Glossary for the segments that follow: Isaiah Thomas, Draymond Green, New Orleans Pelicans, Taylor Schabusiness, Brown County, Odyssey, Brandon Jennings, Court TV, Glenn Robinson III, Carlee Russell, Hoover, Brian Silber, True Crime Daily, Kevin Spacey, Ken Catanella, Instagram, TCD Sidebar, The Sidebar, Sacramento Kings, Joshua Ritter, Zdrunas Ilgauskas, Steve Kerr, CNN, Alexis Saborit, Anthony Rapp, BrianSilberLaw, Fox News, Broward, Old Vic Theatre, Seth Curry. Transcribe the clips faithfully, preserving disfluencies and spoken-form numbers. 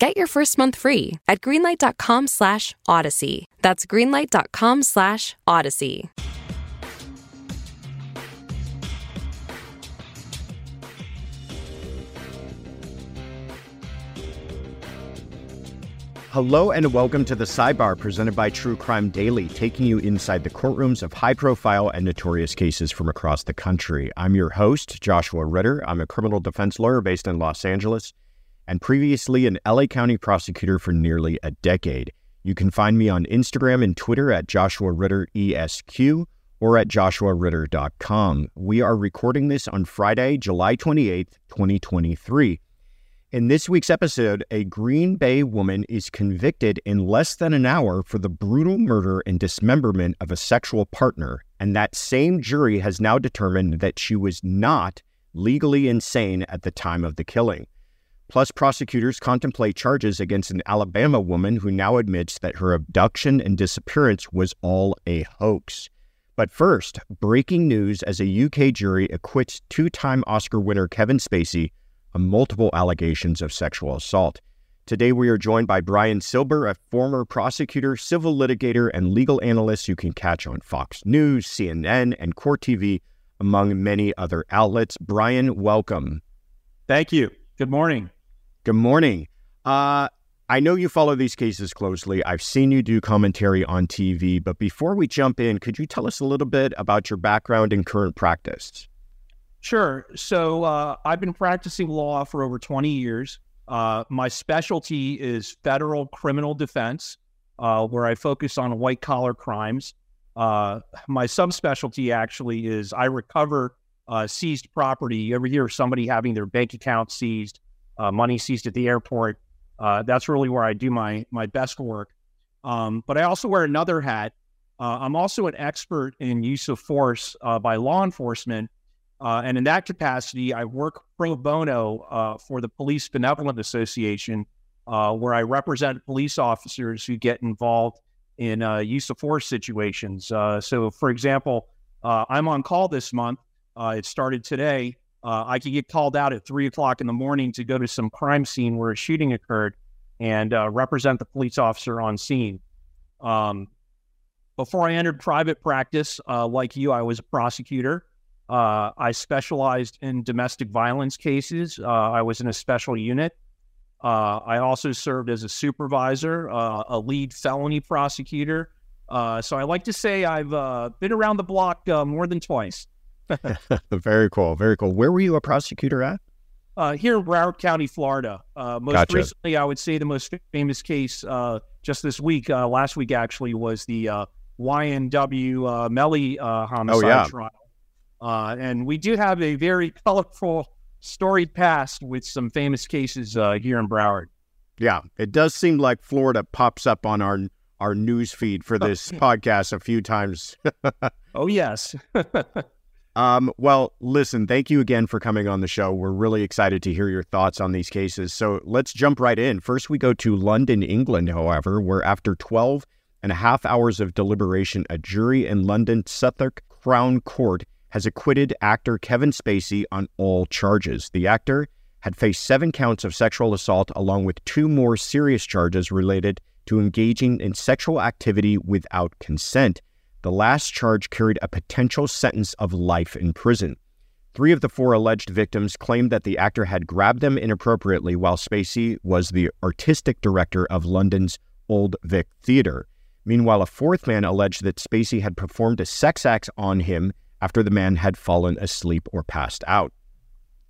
Get your first month free at greenlight.com slash Odyssey. That's greenlight.com slash Odyssey. Hello and welcome to The Sidebar, presented by True Crime Daily, taking you inside the courtrooms of high-profile and notorious cases from across the country. I'm your host, Joshua Ritter. I'm a criminal defense lawyer based in Los Angeles and previously an L A County prosecutor for nearly a decade. You can find me on Instagram and Twitter at Joshua Ritter Esq or at joshua ritter dot com. We are recording this on Friday, July twenty-eighth, twenty twenty-three. In this week's episode, a Green Bay woman is convicted in less than an hour for the brutal murder and dismemberment of a sexual partner, and that same jury has now determined that she was not legally insane at the time of the killing. Plus, prosecutors contemplate charges against an Alabama woman who now admits that her abduction and disappearance was all a hoax. But first, breaking news as a U K jury acquits two-time Oscar winner Kevin Spacey on multiple allegations of sexual assault. Today we are joined by Brian Silber, a former prosecutor, civil litigator, and legal analyst you can catch on Fox News, C N N, and Court T V, among many other outlets. Brian, welcome. Thank you. Good morning. Good morning. Uh, I know you follow these cases closely. I've seen you do commentary on T V, but before we jump in, could you tell us a little bit about your background and current practice? Sure. So uh, I've been practicing law for over twenty years. Uh, my specialty is federal criminal defense, uh, where I focus on white-collar crimes. Uh, my subspecialty actually is I recover uh, seized property. You ever hear of somebody having their bank account seized, uh, money seized at the airport? Uh, that's really where I do my, my best work. Um, but I also wear another hat. Uh, I'm also an expert in use of force uh, by law enforcement. Uh, and in that capacity, I work pro bono uh, for the Police Benevolent Association, uh, where I represent police officers who get involved in uh, use of force situations. Uh, so, for example, uh, I'm on call this month. Uh, it started today. Uh, I could get called out at three o'clock in the morning to go to some crime scene where a shooting occurred and uh, represent the police officer on scene. Um, before I entered private practice, uh, like you, I was a prosecutor. Uh, I specialized in domestic violence cases. Uh, I was in a special unit. Uh, I also served as a supervisor, uh, a lead felony prosecutor. Uh, so I like to say I've uh, been around the block uh, more than twice. Very cool. Very cool. Where were you a prosecutor at? Uh, here in Brown County, Florida. Uh, most gotcha. Recently, I would say the most famous case uh, just this week, uh, last week actually, was the uh, Y N W uh, Mellie uh, homicide oh, yeah. trial. Uh, and we do have a very colorful, storied past with some famous cases uh, here in Broward. Yeah, it does seem like Florida pops up on our our news feed for this podcast a few times. Oh, yes. um, well, listen, thank you again for coming on the show. We're really excited to hear your thoughts on these cases. So let's jump right in. First, we go to London, England, however, where after twelve and a half hours of deliberation, a jury in London Suffolk Crown Court has acquitted actor Kevin Spacey on all charges. The actor had faced seven counts of sexual assault along with two more serious charges related to engaging in sexual activity without consent. The last charge carried a potential sentence of life in prison. Three of the four alleged victims claimed that the actor had grabbed them inappropriately while Spacey was the artistic director of London's Old Vic Theatre. Meanwhile, a fourth man alleged that Spacey had performed a sex act on him after the man had fallen asleep or passed out.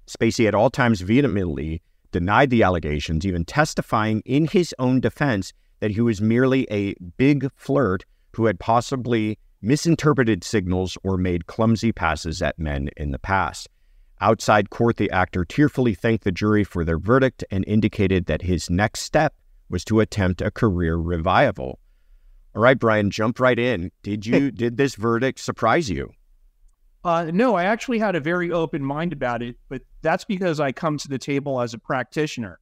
Spacey at all times vehemently denied the allegations, even testifying in his own defense that he was merely a big flirt who had possibly misinterpreted signals or made clumsy passes at men in the past. Outside court, the actor tearfully thanked the jury for their verdict and indicated that his next step was to attempt a career revival. All right, Brian, jump right in. Did you did this verdict surprise you? Uh, no, I actually had a very open mind about it, but that's because I come to the table as a practitioner.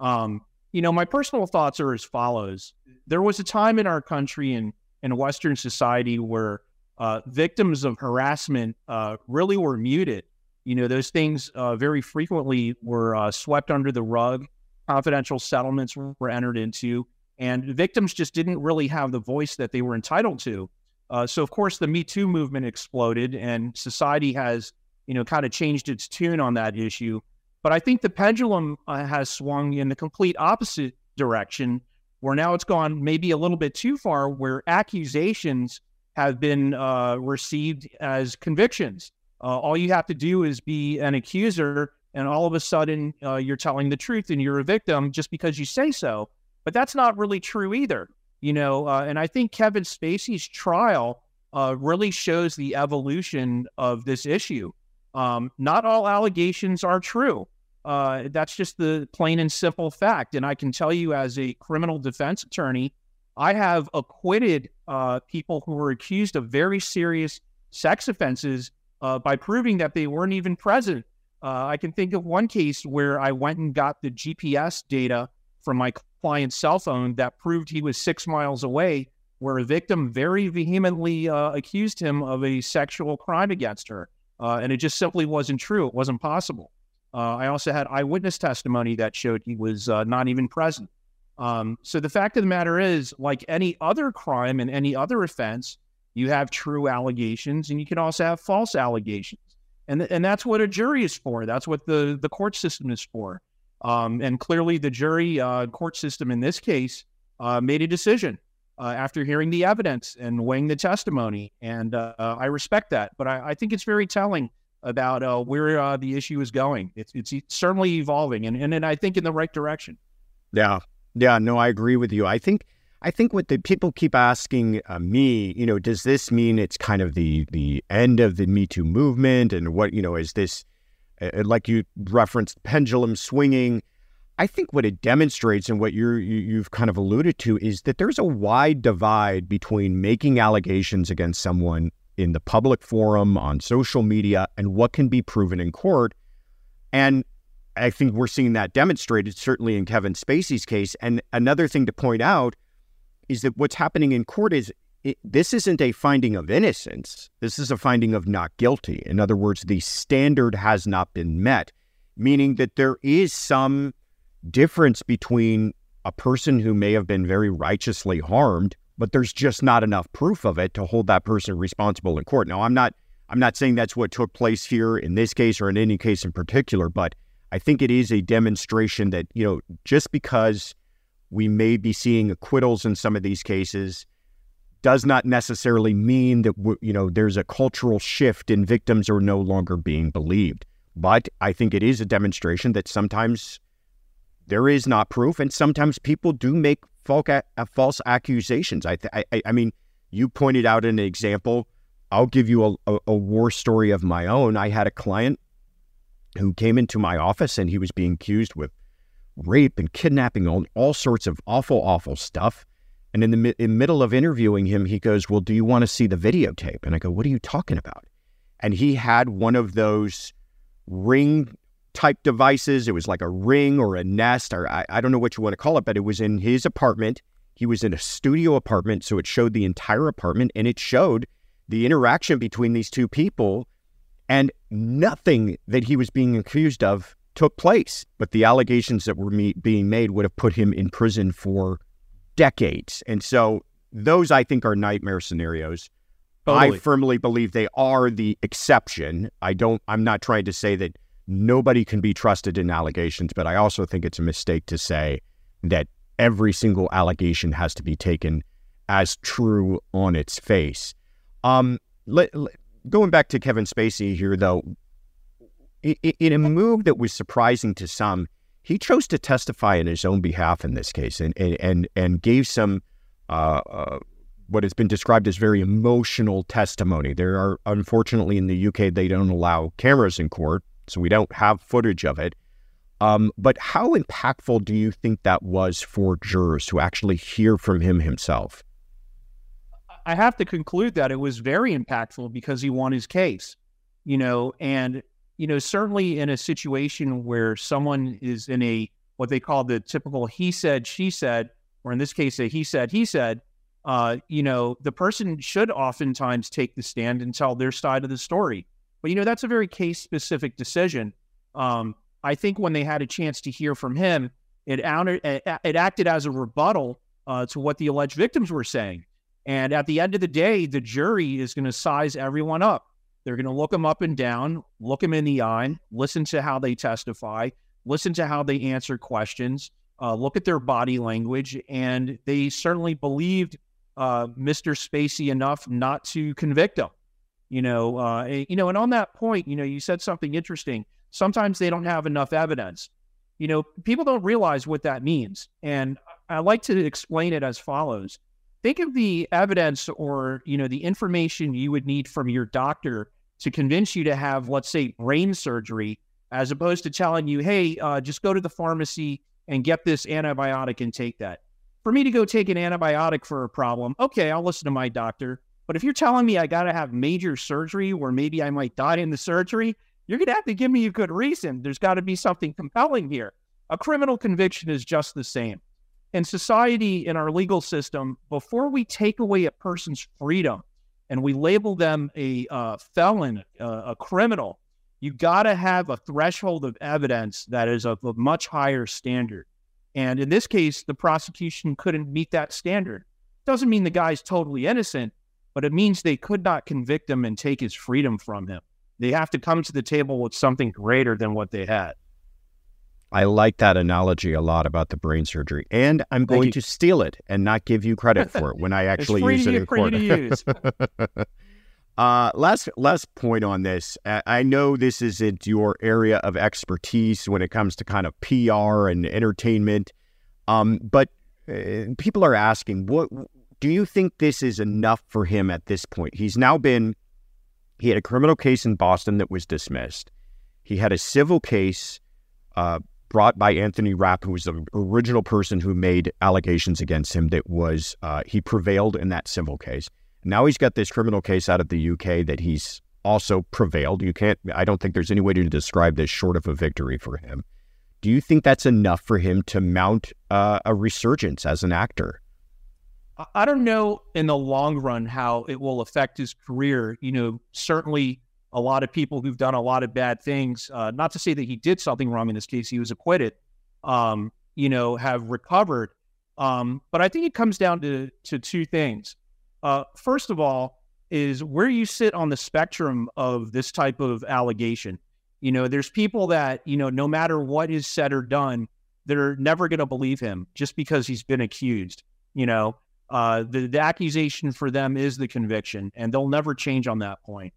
Um, you know, my personal thoughts are as follows. There was a time in our country and in, in Western society where uh, victims of harassment uh, really were muted. You know, those things uh, very frequently were uh, swept under the rug. Confidential settlements were entered into, and victims just didn't really have the voice that they were entitled to. Uh, so, of course, the Me Too movement exploded, and society has, you know, kind of changed its tune on that issue. But I think the pendulum uh, has swung in the complete opposite direction, where now it's gone maybe a little bit too far, where accusations have been uh, received as convictions. Uh, all you have to do is be an accuser, and all of a sudden uh, you're telling the truth and you're a victim just because you say so. But that's not really true either, you know. Uh, and I think Kevin Spacey's trial uh, really shows the evolution of this issue. Um, not all allegations are true. Uh, that's just the plain and simple fact. And I can tell you, as a criminal defense attorney, I have acquitted uh, people who were accused of very serious sex offenses Uh, by proving that they weren't even present. Uh, I can think of one case where I went and got the G P S data from my client's cell phone that proved he was six miles away, where a victim very vehemently uh, accused him of a sexual crime against her. Uh, and it just simply wasn't true. It wasn't possible. Uh, I also had eyewitness testimony that showed he was uh, not even present. Um, so the fact of the matter is, like any other crime and any other offense, you have true allegations, and you can also have false allegations. And th- and that's what a jury is for. That's what the, the court system is for. Um, and clearly the jury uh, court system in this case uh, made a decision uh, after hearing the evidence and weighing the testimony. And uh, uh, I respect that. But I, I think it's very telling about uh, where uh, the issue is going. It's, it's certainly evolving, and, and, and I think in the right direction. Yeah. Yeah, no, I agree with you. I think... I think what the people keep asking uh, me, you know, does this mean it's kind of the the end of the Me Too movement? And what, you know, is this, uh, like you referenced, pendulum swinging? I think what it demonstrates, and what you're, you, you've kind of alluded to, is that there's a wide divide between making allegations against someone in the public forum, on social media, and what can be proven in court. And I think we're seeing that demonstrated, certainly in Kevin Spacey's case. And another thing to point out is that what's happening in court is it, this isn't a finding of innocence. This is a finding of not guilty. In other words, the standard has not been met, meaning that there is some difference between a person who may have been very righteously harmed, but there's just not enough proof of it to hold that person responsible in court. Now, I'm not I'm not saying that's what took place here in this case or in any case in particular, but I think it is a demonstration that, you know, just because we may be seeing acquittals in some of these cases does not necessarily mean that, you know, there's a cultural shift and victims are no longer being believed. But I think it is a demonstration that sometimes there is not proof, and sometimes people do make false accusations. I, th- I, I mean, you pointed out an example. I'll give you a, a war story of my own. I had a client who came into my office, and he was being accused with rape and kidnapping, all, all sorts of awful, awful stuff. And in the mi- in middle of interviewing him, he goes, well, do you want to see the videotape? And I go, what are you talking about? And he had one of those ring type devices. It was like a ring or a nest, or I, I don't know what you want to call it, but it was in his apartment. He was in a studio apartment, so it showed the entire apartment, and it showed the interaction between these two people, and nothing that he was being accused of took place, but the allegations that were me- being made would have put him in prison for decades. And so those, I think, are nightmare scenarios. Totally. I firmly believe they are the exception. I don't, I'm not trying to say that nobody can be trusted in allegations, but I also think it's a mistake to say that every single allegation has to be taken as true on its face. Um, let, let, going back to Kevin Spacey here, though, in, in a move that was surprising to some, he chose to testify in his own behalf in this case, and and and, and gave some uh, uh, what has been described as very emotional testimony. There are, unfortunately, in the U K, they don't allow cameras in court, so we don't have footage of it. Um, but how impactful do you think that was for jurors who actually hear from him himself? I have to conclude that it was very impactful because he won his case, you know, and, you know, certainly in a situation where someone is in a, what they call the typical he said, she said, or in this case, a he said, he said, uh, you know, the person should oftentimes take the stand and tell their side of the story. But, you know, that's a very case specific decision. Um, I think when they had a chance to hear from him, it, outed, it acted as a rebuttal uh, to what the alleged victims were saying. And at the end of the day, the jury is going to size everyone up. They're going to look them up and down, look them in the eye, listen to how they testify, listen to how they answer questions, uh, look at their body language. And they certainly believed uh, Mister Spacey enough not to convict him. You know, uh, you know, and on that point, you know, you said something interesting. Sometimes they don't have enough evidence. You know, people don't realize what that means. And I like to explain it as follows. Think of the evidence or, you know, the information you would need from your doctor to convince you to have, let's say, brain surgery, as opposed to telling you, hey, uh, just go to the pharmacy and get this antibiotic and take that. For me to go take an antibiotic for a problem, okay, I'll listen to my doctor. But if you're telling me I got to have major surgery where maybe I might die in the surgery, you're going to have to give me a good reason. There's got to be something compelling here. A criminal conviction is just the same. In society, in our legal system, before we take away a person's freedom and we label them a uh, felon, uh, a criminal, you got to have a threshold of evidence that is of a much higher standard. And in this case, the prosecution couldn't meet that standard. Doesn't mean the guy's totally innocent, but it means they could not convict him and take his freedom from him. They have to come to the table with something greater than what they had. I like that analogy a lot about the brain surgery, and I'm Thank going you. to steal it and not give you credit for it when I actually use it in court. It's free to use. uh, last, last point on this. I know this isn't your area of expertise when it comes to kind of P R and entertainment, um, but uh, people are asking, what do you think this is enough for him at this point? He's now been, he had a criminal case in Boston that was dismissed. He had a civil case uh brought by Anthony Rapp, who was the original person who made allegations against him that was, uh, he prevailed in that civil case. Now he's got this criminal case out of the U K that he's also prevailed. You can't, I don't think there's any way to describe this short of a victory for him. Do you think that's enough for him to mount uh, a resurgence as an actor? I don't know in the long run how it will affect his career. You know, certainly a lot of people who've done a lot of bad things, uh, not to say that he did something wrong in this case, he was acquitted, um, you know, have recovered. Um, but I think it comes down to, to two things. Uh, first of all, is where you sit on the spectrum of this type of allegation. You know, there's people that, you know, no matter what is said or done, they're never going to believe him just because he's been accused. You know, uh, the, the accusation for them is the conviction, and they'll never change on that point.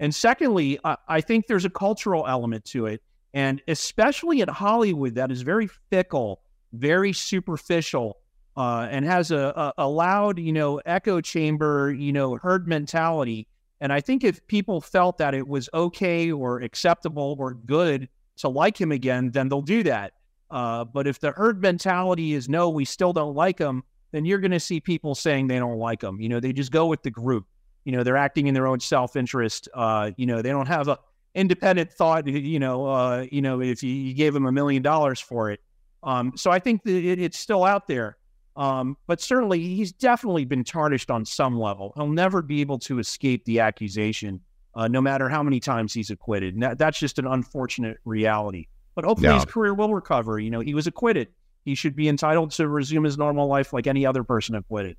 And secondly, uh, I think there's a cultural element to it. And especially in Hollywood, that is very fickle, very superficial, uh, and has a, a loud, you know, echo chamber, you know, herd mentality. And I think if people felt that it was okay or acceptable or good to like him again, then they'll do that. Uh, but if the herd mentality is, no, we still don't like him, then you're going to see people saying they don't like him. You know, they just go with the group. You know, they're acting in their own self-interest. Uh, you know, they don't have a independent thought, you know, uh, you know, if you, you gave them a million dollars for it. Um, so I think that it, it's still out there. Um, but certainly he's definitely been tarnished on some level. He'll never be able to escape the accusation, uh, no matter how many times he's acquitted. And that, that's just an unfortunate reality. But hopefully yeah. his career will recover. You know, he was acquitted. He should be entitled to resume his normal life like any other person acquitted.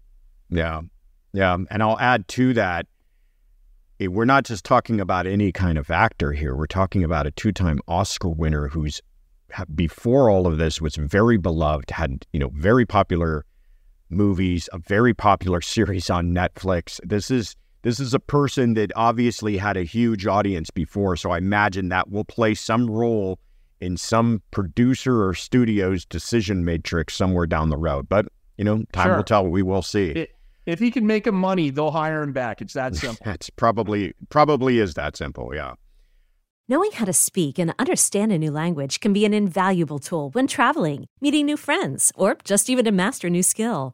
Yeah. Yeah, and I'll add to that, we're not just talking about any kind of actor here. We're talking about a two-time Oscar winner who's, before all of this, was very beloved, had, you know, very popular movies, a very popular series on Netflix. This is this is a person that obviously had a huge audience before, so I imagine that will play some role in some producer or studio's decision matrix somewhere down the road. But, you know, time sure. will tell. We will see. It, if he can make him money, they'll hire him back. It's that simple. That's probably, probably is that simple, yeah. Knowing how to speak and understand a new language can be an invaluable tool when traveling, meeting new friends, or just even to master a new skill.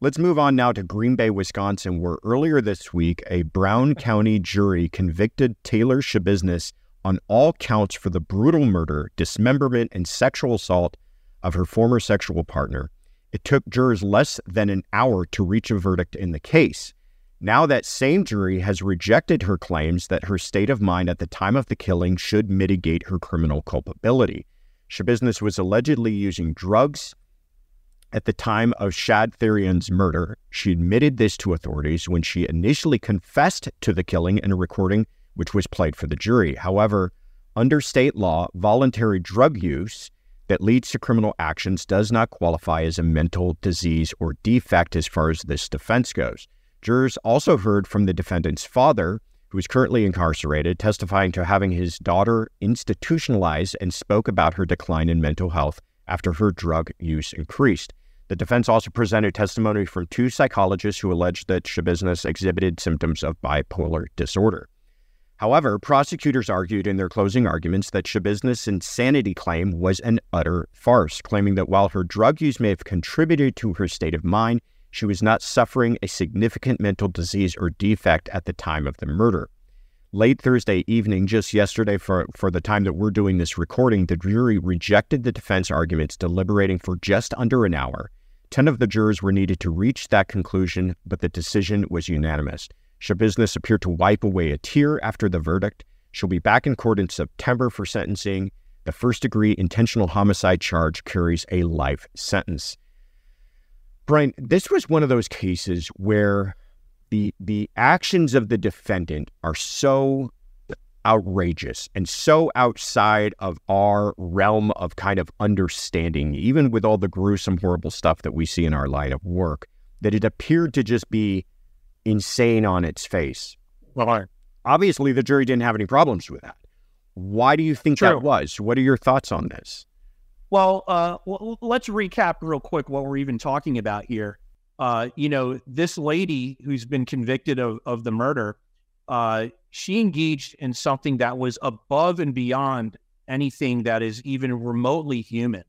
Let's move on now to Green Bay, Wisconsin, where earlier this week, a Brown County jury convicted Taylor Schabusiness on all counts for the brutal murder, dismemberment, and sexual assault of her former sexual partner. It took jurors less than an hour to reach a verdict in the case. Now that same jury has rejected her claims that her state of mind at the time of the killing should mitigate her criminal culpability. Schabusiness was allegedly using drugs at the time of Shad Therian's murder. She admitted this to authorities when she initially confessed to the killing in a recording which was played for the jury. However, under state law, voluntary drug use that leads to criminal actions does not qualify as a mental disease or defect as far as this defense goes. Jurors also heard from the defendant's father, who is currently incarcerated, testifying to having his daughter institutionalized, and spoke about her decline in mental health after her drug use increased. The defense also presented testimony from two psychologists who alleged that Schabusiness exhibited symptoms of bipolar disorder. However, prosecutors argued in their closing arguments that Schabusiness' insanity claim was an utter farce, claiming that while her drug use may have contributed to her state of mind, she was not suffering a significant mental disease or defect at the time of the murder. Late Thursday evening, just yesterday for, for the time that we're doing this recording, the jury rejected the defense arguments, deliberating for just under an hour. Ten of the jurors were needed to reach that conclusion, but the decision was unanimous. Schabusiness appeared to wipe away a tear after the verdict. She'll be back in court in September for sentencing. The first-degree intentional homicide charge carries a life sentence. Brian, this was one of those cases where The, the actions of the defendant are so outrageous and so outside of our realm of kind of understanding, even with all the gruesome, horrible stuff that we see in our line of work, that it appeared to just be insane on its face. Well, obviously, the jury didn't have any problems with that. Why do you think True. that was? What are your thoughts on this? Well, uh, well, let's recap real quick what we're even talking about here. Uh, you know, this lady who's been convicted of, of the murder, uh, she engaged in something that was above and beyond anything that is even remotely human.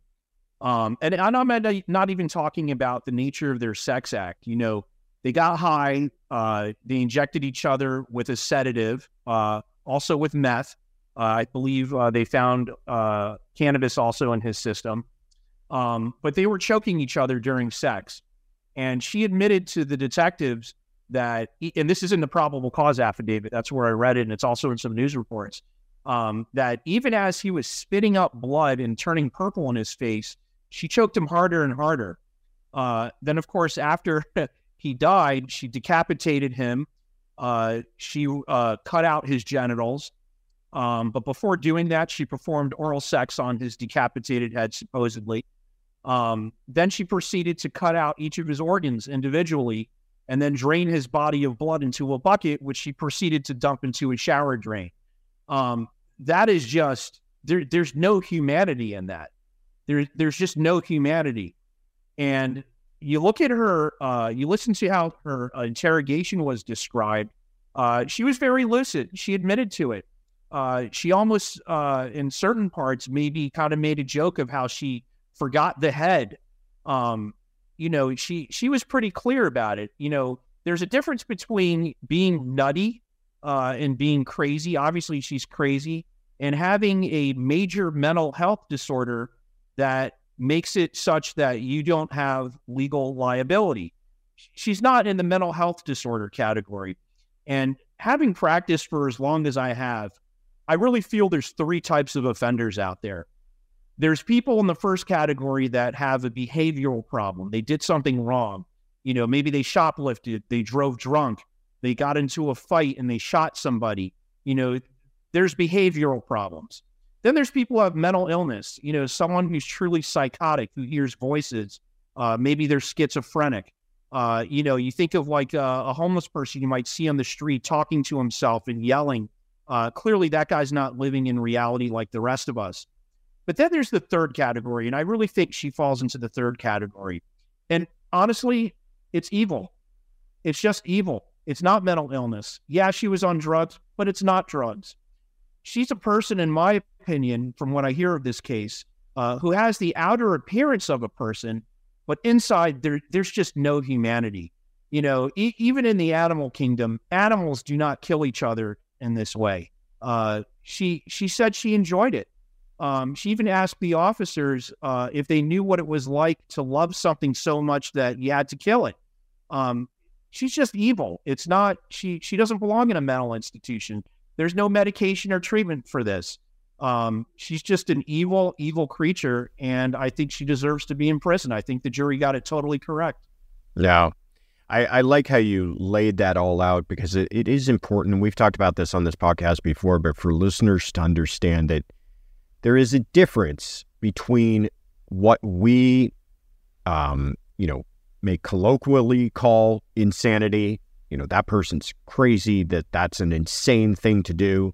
Um, and I'm not even talking about the nature of their sex act. You know, they got high, uh, they injected each other with a sedative, uh, also with meth. Uh, I believe uh, they found uh, cannabis also in his system. Um, but they were choking each other during sex. And she admitted to the detectives that, he, and this is in the probable cause affidavit, that's where I read it, and it's also in some news reports, um, that even as he was spitting up blood and turning purple on his face, she choked him harder and harder. Uh, then, of course, after he died, she decapitated him. Uh, she uh, cut out his genitals. Um, but before doing that, she performed oral sex on his decapitated head, supposedly. Um, then she proceeded to cut out each of his organs individually and then drain his body of blood into a bucket, which she proceeded to dump into a shower drain. Um, that is just, there, there's no humanity in that. There, there's just no humanity. And you look at her, uh, you listen to how her interrogation was described. Uh, she was very lucid. She admitted to it. Uh, she almost, uh, in certain parts, maybe kind of made a joke of how she forgot the head. Um, you know, she, she was pretty clear about it. You know, there's a difference between being nutty, uh, and being crazy. Obviously she's crazy, and having a major mental health disorder that makes it such that you don't have legal liability. She's not in the mental health disorder category. And having practiced for as long as I have, I really feel there's three types of offenders out there. There's people in the first category that have a behavioral problem. They did something wrong. You know, maybe they shoplifted, they drove drunk, they got into a fight and they shot somebody. You know, there's behavioral problems. Then there's people who have mental illness. You know, someone who's truly psychotic, who hears voices. Uh, maybe they're schizophrenic. Uh, you know, you think of like a, a homeless person you might see on the street talking to himself and yelling. Uh, clearly that guy's not living in reality like the rest of us. But then there's the third category, and I really think she falls into the third category. And honestly, it's evil. It's just evil. It's not mental illness. Yeah, she was on drugs, but it's not drugs. She's a person, in my opinion, from what I hear of this case, uh, who has the outer appearance of a person, but inside there, there's just no humanity. You know, e- even in the animal kingdom, animals do not kill each other in this way. Uh, she she said she enjoyed it. Um, she even asked the officers uh, if they knew what it was like to love something so much that you had to kill it. Um, she's just evil. It's not, she she doesn't belong in a mental institution. There's no medication or treatment for this. Um, she's just an evil, evil creature, and I think she deserves to be in prison. I think the jury got it totally correct. Yeah. I, I like how you laid that all out, because it, it is important. And we've talked about this on this podcast before, but for listeners to understand it, there is a difference between what we, um, you know, may colloquially call insanity. You know, that person's crazy, that that's an insane thing to do.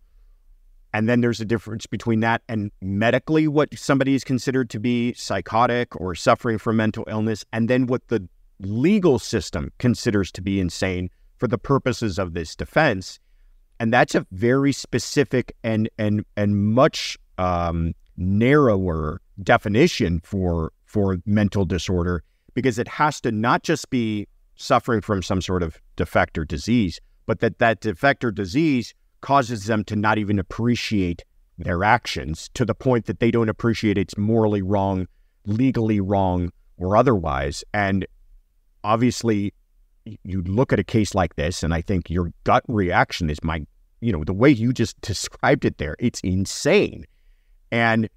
And then there's a difference between that and medically what somebody is considered to be psychotic or suffering from mental illness, and then what the legal system considers to be insane for the purposes of this defense. And that's a very specific and and and much um, narrower definition for for mental disorder, because it has to not just be suffering from some sort of defect or disease, but that that defect or disease causes them to not even appreciate their actions, to the point that they don't appreciate it's morally wrong, legally wrong, or otherwise. And obviously, you look at a case like this, and I think your gut reaction is, my, you know, the way you just described it there, it's insane. And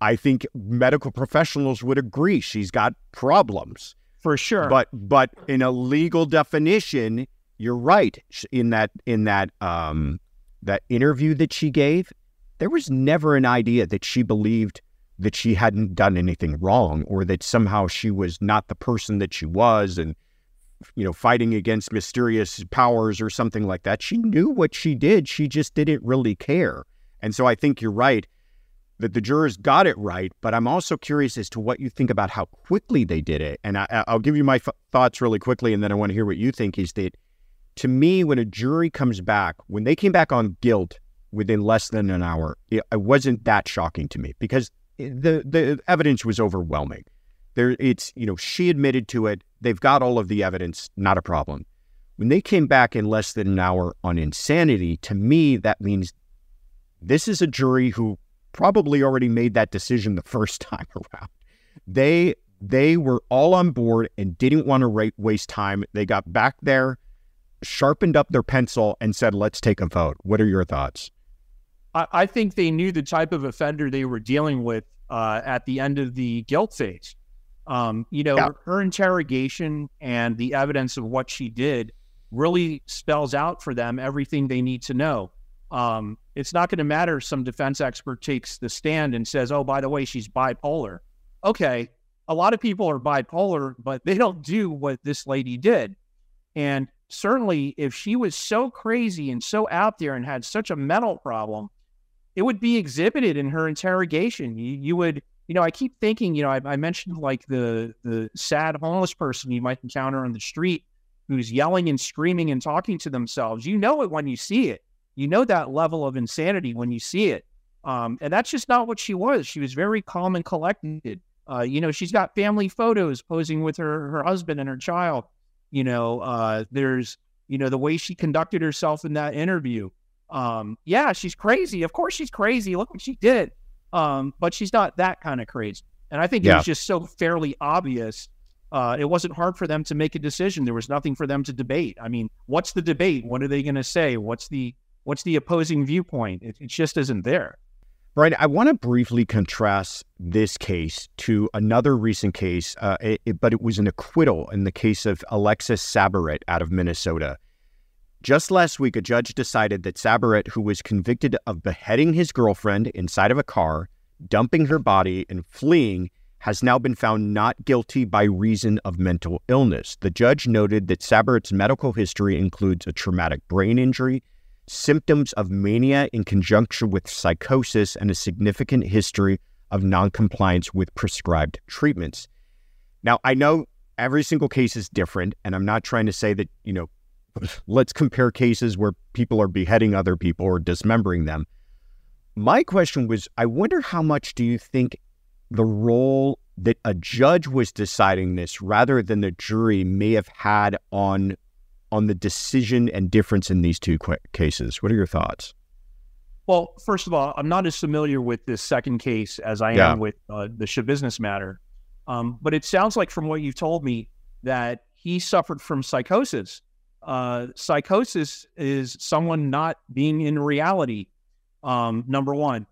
I think medical professionals would agree she's got problems. For sure. But but in a legal definition, you're right. In that in that um that interview that she gave, there was never an idea that she believed that she hadn't done anything wrong, or that somehow she was not the person that she was and, you know, fighting against mysterious powers or something like that. She knew what she did. She just didn't really care. And so I think you're right that the jurors got it right, but I'm also curious as to what you think about how quickly they did it. And I, I'll give you my f- thoughts really quickly, and then I want to hear what you think, is that, to me, when a jury comes back, when they came back on guilt within less than an hour, it, it wasn't that shocking to me, because The the evidence was overwhelming. There, it's, you know, she admitted to it. They've got all of the evidence, not a problem. When they came back in less than an hour on insanity, to me, that means This is a jury who probably already made that decision the first time around. They they were all on board and didn't want to waste time. They got back there, sharpened up their pencil, and said, let's take a vote. What are your thoughts? I, I think they knew the type of offender they were dealing with uh, at the end of the guilt phase. Um, you know, yeah. her, her interrogation and the evidence of what she did really spells out for them everything they need to know. Um, it's not going to matter if some defense expert takes the stand and says, oh, by the way, she's bipolar. Okay, a lot of people are bipolar, but they don't do what this lady did. And certainly if she was so crazy and so out there and had such a mental problem, it would be exhibited in her interrogation. You, you would, you know, I keep thinking, you know, I, I mentioned like the, the sad homeless person you might encounter on the street who's yelling and screaming and talking to themselves. You know it when you see it. You know that level of insanity when you see it. Um, and that's just not what she was. She was very calm and collected. Uh, you know, she's got family photos posing with her, her husband and her child. You know, uh, there's, you know, the way she conducted herself in that interview. Um, yeah, she's crazy. Of course she's crazy. Look what she did. Um, but she's not that kind of crazy. And I think yeah. it was just so fairly obvious. Uh, it wasn't hard for them to make a decision. There was nothing for them to debate. I mean, what's the debate? What are they going to say? What's the What's the opposing viewpoint? It, it just isn't there. Brian, I want to briefly contrast this case to another recent case, uh, it, it, but it was an acquittal in the case of Alexis Saborit out of Minnesota. Just last week, a judge decided that Saborit, who was convicted of beheading his girlfriend inside of a car, dumping her body, and fleeing, has now been found not guilty by reason of mental illness. The judge noted that Saborit's medical history includes a traumatic brain injury, symptoms of mania in conjunction with psychosis, and a significant history of noncompliance with prescribed treatments. Now, I know every single case is different, and I'm not trying to say that, you know, let's compare cases where people are beheading other people or dismembering them. My question was, I wonder how much do you think the role that a judge was deciding this rather than the jury may have had on on the decision and difference in these two qu- cases. What are your thoughts? Well, first of all, I'm not as familiar with this second case as I yeah. am with uh, the Schabusiness matter. Um, but it sounds like from what you've told me that he suffered from psychosis. Uh, psychosis is someone not being in reality, um, number one.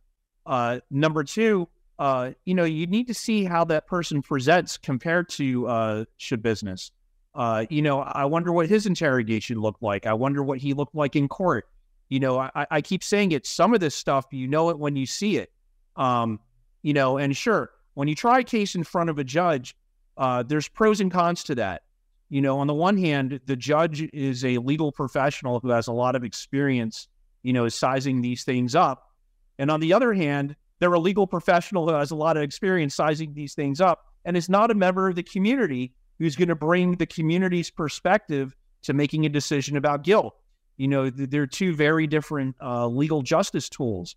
Uh, number two, uh, you know, you need to see how that person presents compared to uh, Schabusiness. Uh, you know, I wonder what his interrogation looked like. I wonder what he looked like in court. You know, I, I keep saying it. Some of this stuff, you know it when you see it. Um, you know, and sure, when you try a case in front of a judge, uh, there's pros and cons to that. You know, on the one hand, the judge is a legal professional who has a lot of experience, you know, sizing these things up. And on the other hand, they're a legal professional who has a lot of experience sizing these things up and is not a member of the community who's going to bring the community's perspective to making a decision about guilt. You know, th- they're two very different uh, legal justice tools.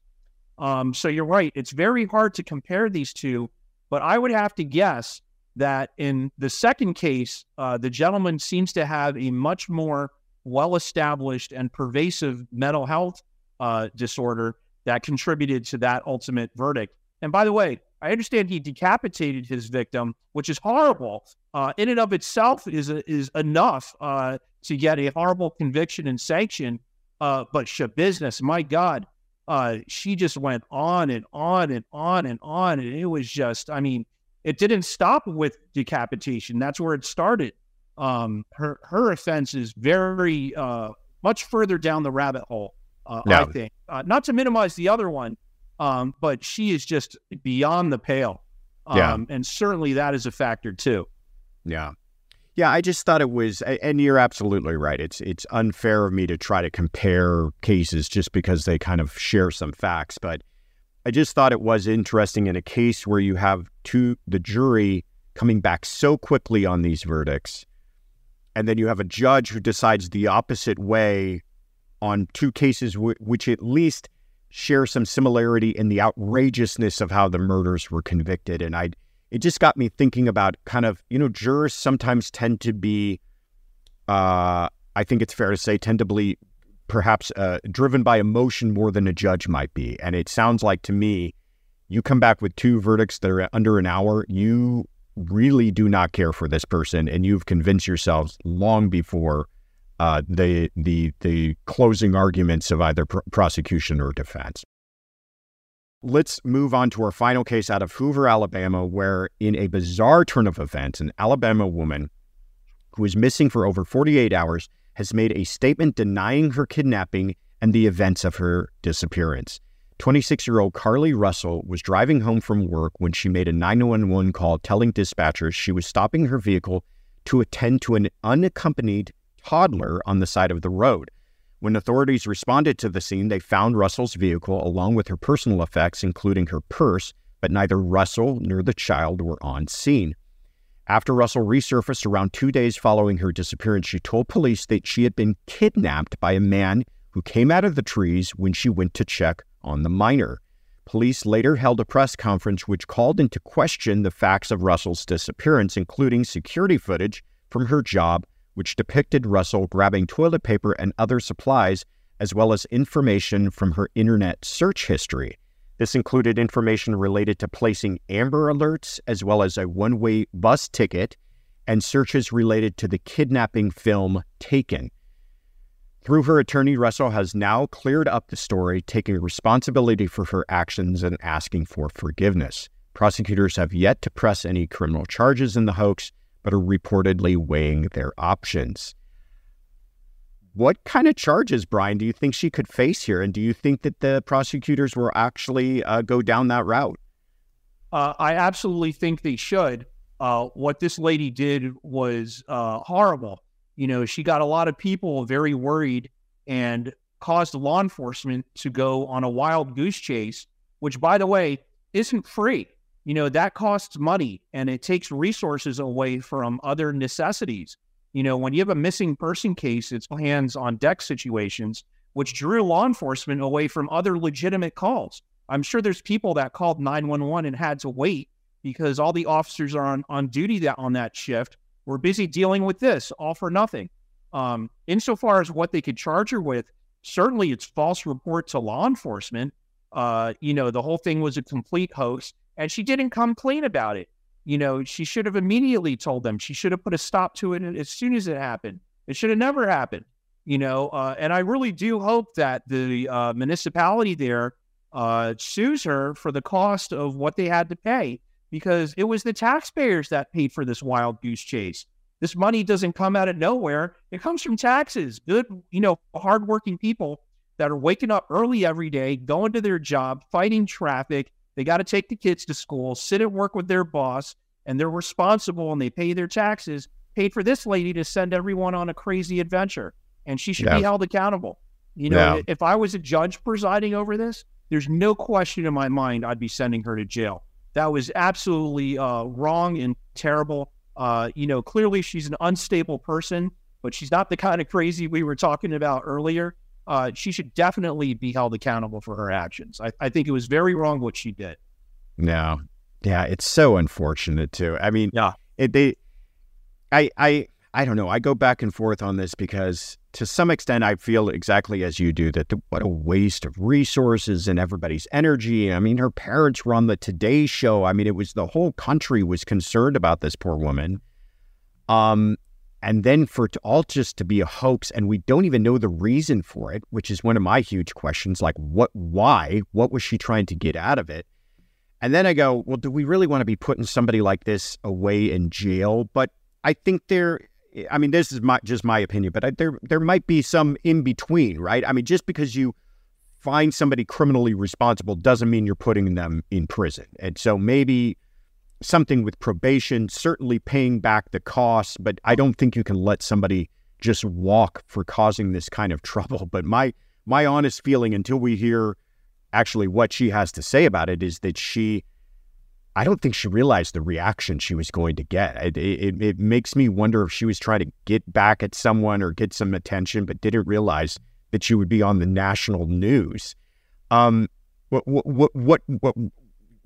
Um, so you're right. It's very hard to compare these two, but I would have to guess that in the second case, uh, the gentleman seems to have a much more well-established and pervasive mental health uh, disorder that contributed to that ultimate verdict. And by the way, I understand he decapitated his victim, which is horrible. Uh, in and of itself is is enough uh, to get a horrible conviction and sanction. Uh, but Schabusiness, my God, uh, she just went on and on and on and on. And it was just, I mean, it didn't stop with decapitation. That's where it started. Um, her, her offense is very uh, much further down the rabbit hole, uh, no. I think. Uh, not to minimize the other one. Um, but she is just beyond the pale. Um, yeah. And certainly that is a factor too. Yeah. Yeah. I just thought it was, and you're absolutely right. It's, it's unfair of me to try to compare cases just because they kind of share some facts, but I just thought it was interesting in a case where you have two, the jury coming back so quickly on these verdicts, and then you have a judge who decides the opposite way on two cases, w- which at least share some similarity in the outrageousness of how the murders were convicted. And I, it just got me thinking about kind of, you know, jurors sometimes tend to be, uh, I think it's fair to say, tend to be perhaps uh, driven by emotion more than a judge might be. And it sounds like to me, you come back with two verdicts that are under an hour, you really do not care for this person, and you've convinced yourselves long before uh, the the the closing arguments of either pr- prosecution or defense. Let's move on to our final case out of Hoover, Alabama, where in a bizarre turn of events, an Alabama woman who is missing for over forty-eight hours has made a statement denying her kidnapping and the events of her disappearance. twenty-six-year-old Carlee Russell was driving home from work when she made a nine one one call telling dispatchers she was stopping her vehicle to attend to an unaccompanied toddler on the side of the road. When authorities responded to the scene, they found Russell's vehicle along with her personal effects, including her purse, but neither Russell nor the child were on scene. After Russell resurfaced around two days following her disappearance, she told police that she had been kidnapped by a man who came out of the trees when she went to check on the minor. Police later held a press conference which called into question the facts of Russell's disappearance, including security footage from her job, which depicted Russell grabbing toilet paper and other supplies, as well as information from her internet search history. This included information related to placing Amber Alerts, as well as a one-way bus ticket, and searches related to the kidnapping film Taken. Through her attorney, Russell has now cleared up the story, taking responsibility for her actions and asking for forgiveness. Prosecutors have yet to press any criminal charges in the hoax, but are reportedly weighing their options. What kind of charges, Brian, do you think she could face here? And do you think that the prosecutors will actually uh, go down that route? Uh, I absolutely think they should. Uh, what this lady did was uh, horrible. You know, she got a lot of people very worried and caused law enforcement to go on a wild goose chase, which, by the way, isn't free. You know, that costs money and it takes resources away from other necessities. You know, when you have a missing person case, it's hands on deck situations, which drew law enforcement away from other legitimate calls. I'm sure there's people that called nine one one and had to wait because all the officers are on, on duty that on that shift. We're busy dealing with this, all for nothing. Um, insofar as what they could charge her with, certainly it's false report to law enforcement. Uh, you know, the whole thing was a complete hoax, and she didn't come clean about it. You know, she should have immediately told them. She should have put a stop to it as soon as it happened. It should have never happened, you know. Uh, and I really do hope that the uh, municipality there uh, sues her for the cost of what they had to pay, because it was the taxpayers that paid for this wild goose chase. This money doesn't come out of nowhere. It comes from taxes. Good, you know, hardworking people that are waking up early every day, going to their job, fighting traffic. They got to take the kids to school, sit at work with their boss, and they're responsible and they pay their taxes, paid for this lady to send everyone on a crazy adventure. And she should yeah. be held accountable. You know, yeah. if I was a judge presiding over this, there's no question in my mind I'd be sending her to jail. That was absolutely uh, wrong and terrible. Uh, you know, clearly she's an unstable person, but she's not the kind of crazy we were talking about earlier. Uh, she should definitely be held accountable for her actions. I, I think it was very wrong what she did. No. Yeah, it's so unfortunate, too. I mean, yeah. it, they, I, I, I don't know. I go back and forth on this because to some extent I feel exactly as you do, that the, what a waste of resources and everybody's energy. I mean, her parents were on the Today Show. I mean, it was the whole country was concerned about this poor woman. Um, and then for it all just to be a hoax, and we don't even know the reason for it, which is one of my huge questions, like what, why, what was she trying to get out of it? And then I go, well, do we really want to be putting somebody like this away in jail? But I think there, I mean, this is my, just my opinion, but I, there there might be some in between, right? I mean, just because you find somebody criminally responsible doesn't mean you're putting them in prison. And so maybe something with probation, certainly paying back the costs, but I don't think you can let somebody just walk for causing this kind of trouble. But my my honest feeling, until we hear actually what she has to say about it, is that she... I don't think she realized the reaction she was going to get. It, it, it makes me wonder if she was trying to get back at someone or get some attention, but didn't realize that she would be on the national news. Um, what, what, what, what,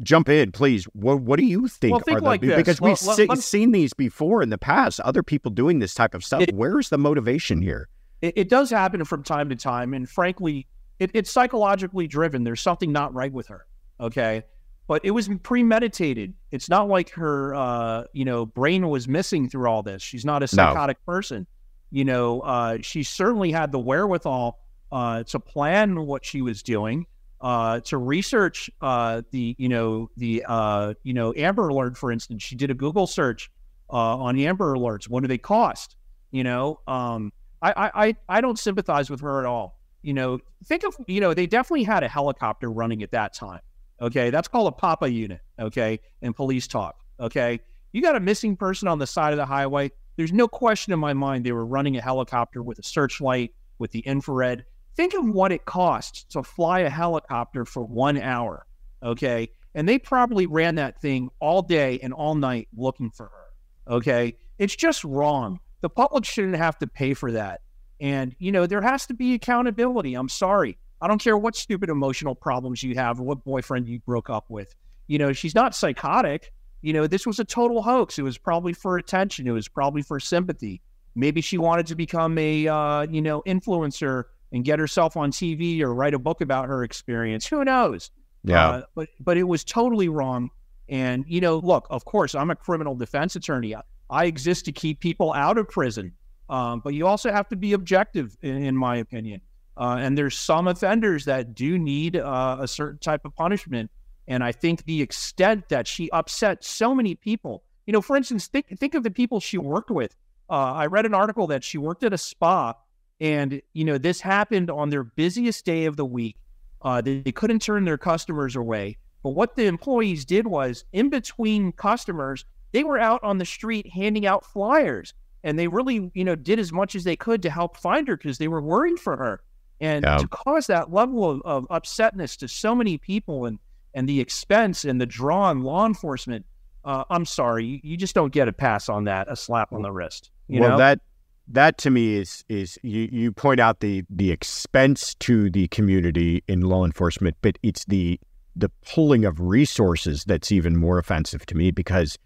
jump in, please. What, what do you think? Well, think are the, like because this. we've well, se- let, seen these before in the past, other people doing this type of stuff. It, Where's the motivation here? it, it does happen from time to time. And frankly, it, it's psychologically driven. There's something not right with her. Okay. But it was premeditated. It's not like her, uh, you know, brain was missing through all this. She's not a psychotic no. person. You know, uh, she certainly had the wherewithal uh, to plan what she was doing, uh, to research uh, the, you know, the, uh, you know, Amber Alert, for instance. She did a Google search uh, on Amber Alerts. What do they cost? You know, um, I, I, I don't sympathize with her at all. You know, think of, you know, they definitely had a helicopter running at that time. Okay, that's called a Papa unit, okay, in police talk, okay? You got a missing person on the side of the highway. There's no question in my mind they were running a helicopter with a searchlight, with the infrared. Think of what it costs to fly a helicopter for one hour, okay? And they probably ran that thing all day and all night looking for her, okay? It's just wrong. The public shouldn't have to pay for that. And, you know, there has to be accountability. I'm sorry. I don't care what stupid emotional problems you have or what boyfriend you broke up with. You know, she's not psychotic. You know, this was a total hoax. It was probably for attention. It was probably for sympathy. Maybe she wanted to become a, uh, you know, influencer and get herself on T V or write a book about her experience. Who knows? Yeah. Uh, but, but it was totally wrong. And, you know, look, of course, I'm a criminal defense attorney. I, I exist to keep people out of prison. Um, but you also have to be objective, in, in my opinion. Uh, and there's some offenders that do need uh, a certain type of punishment. And I think the extent that she upset so many people, you know, for instance, think think of the people she worked with. Uh, I read an article that she worked at a spa, and, you know, this happened on their busiest day of the week. Uh, they, they couldn't turn their customers away. But what the employees did was, in between customers, they were out on the street handing out flyers. And they really, you know, did as much as they could to help find her because they were worried for her. And yeah. to cause that level of, of upsetness to so many people, and, and the expense and the draw on law enforcement, uh, I'm sorry, you, you just don't get a pass on that, a slap on the wrist. You well, know? that that to me is is you, you point out the the expense to the community in law enforcement, but it's the the pulling of resources that's even more offensive to me, because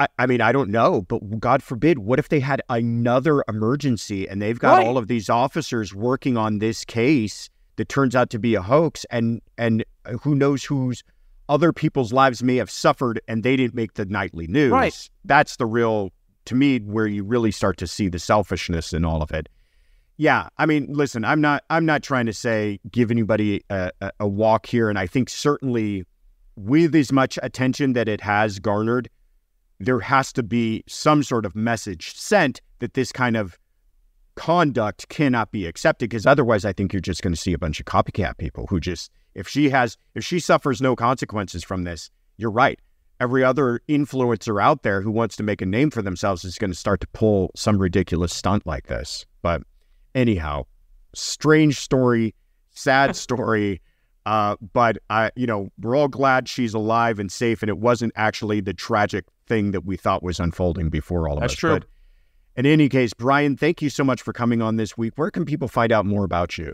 I, I mean, I don't know, but God forbid, what if they had another emergency and they've got right. all of these officers working on this case that turns out to be a hoax, and and who knows whose other people's lives may have suffered and they didn't make the nightly news. Right. That's the real, to me, where you really start to see the selfishness in all of it. Yeah, I mean, listen, I'm not I'm not trying to say give anybody a, a, a walk here, and I think certainly with as much attention that it has garnered, there has to be some sort of message sent that this kind of conduct cannot be accepted, because otherwise I think you're just going to see a bunch of copycat people who just, if she has, if she suffers no consequences from this, you're right. Every other influencer out there who wants to make a name for themselves is going to start to pull some ridiculous stunt like this. But anyhow, strange story, sad story. Uh, but, I, you know, we're all glad she's alive and safe, and it wasn't actually the tragic thing that we thought was unfolding before all of us. That's true. But in any case, Brian, thank you so much for coming on this week. Where can people find out more about you?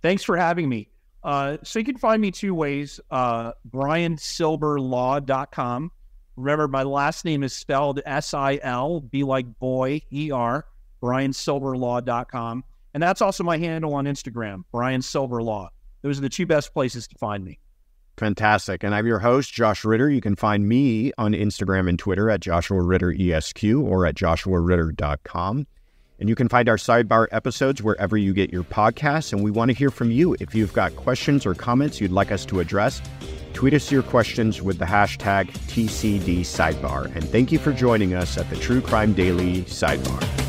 Thanks for having me. Uh, so you can find me two ways, uh, Brian Silber Law dot com. Remember, my last name is spelled S I L, B like boy, E R, Brian Silber Law dot com. And that's also my handle on Instagram, Brian Silber Law. Those are the two best places to find me. Fantastic. And I'm your host, Josh Ritter. You can find me on Instagram and Twitter at Joshua Ritter E S Q or at joshua ritter dot com. And you can find our Sidebar episodes wherever you get your podcasts. And we want to hear from you. If you've got questions or comments you'd like us to address, tweet us your questions with the hashtag T C D Sidebar. And thank you for joining us at the True Crime Daily Sidebar.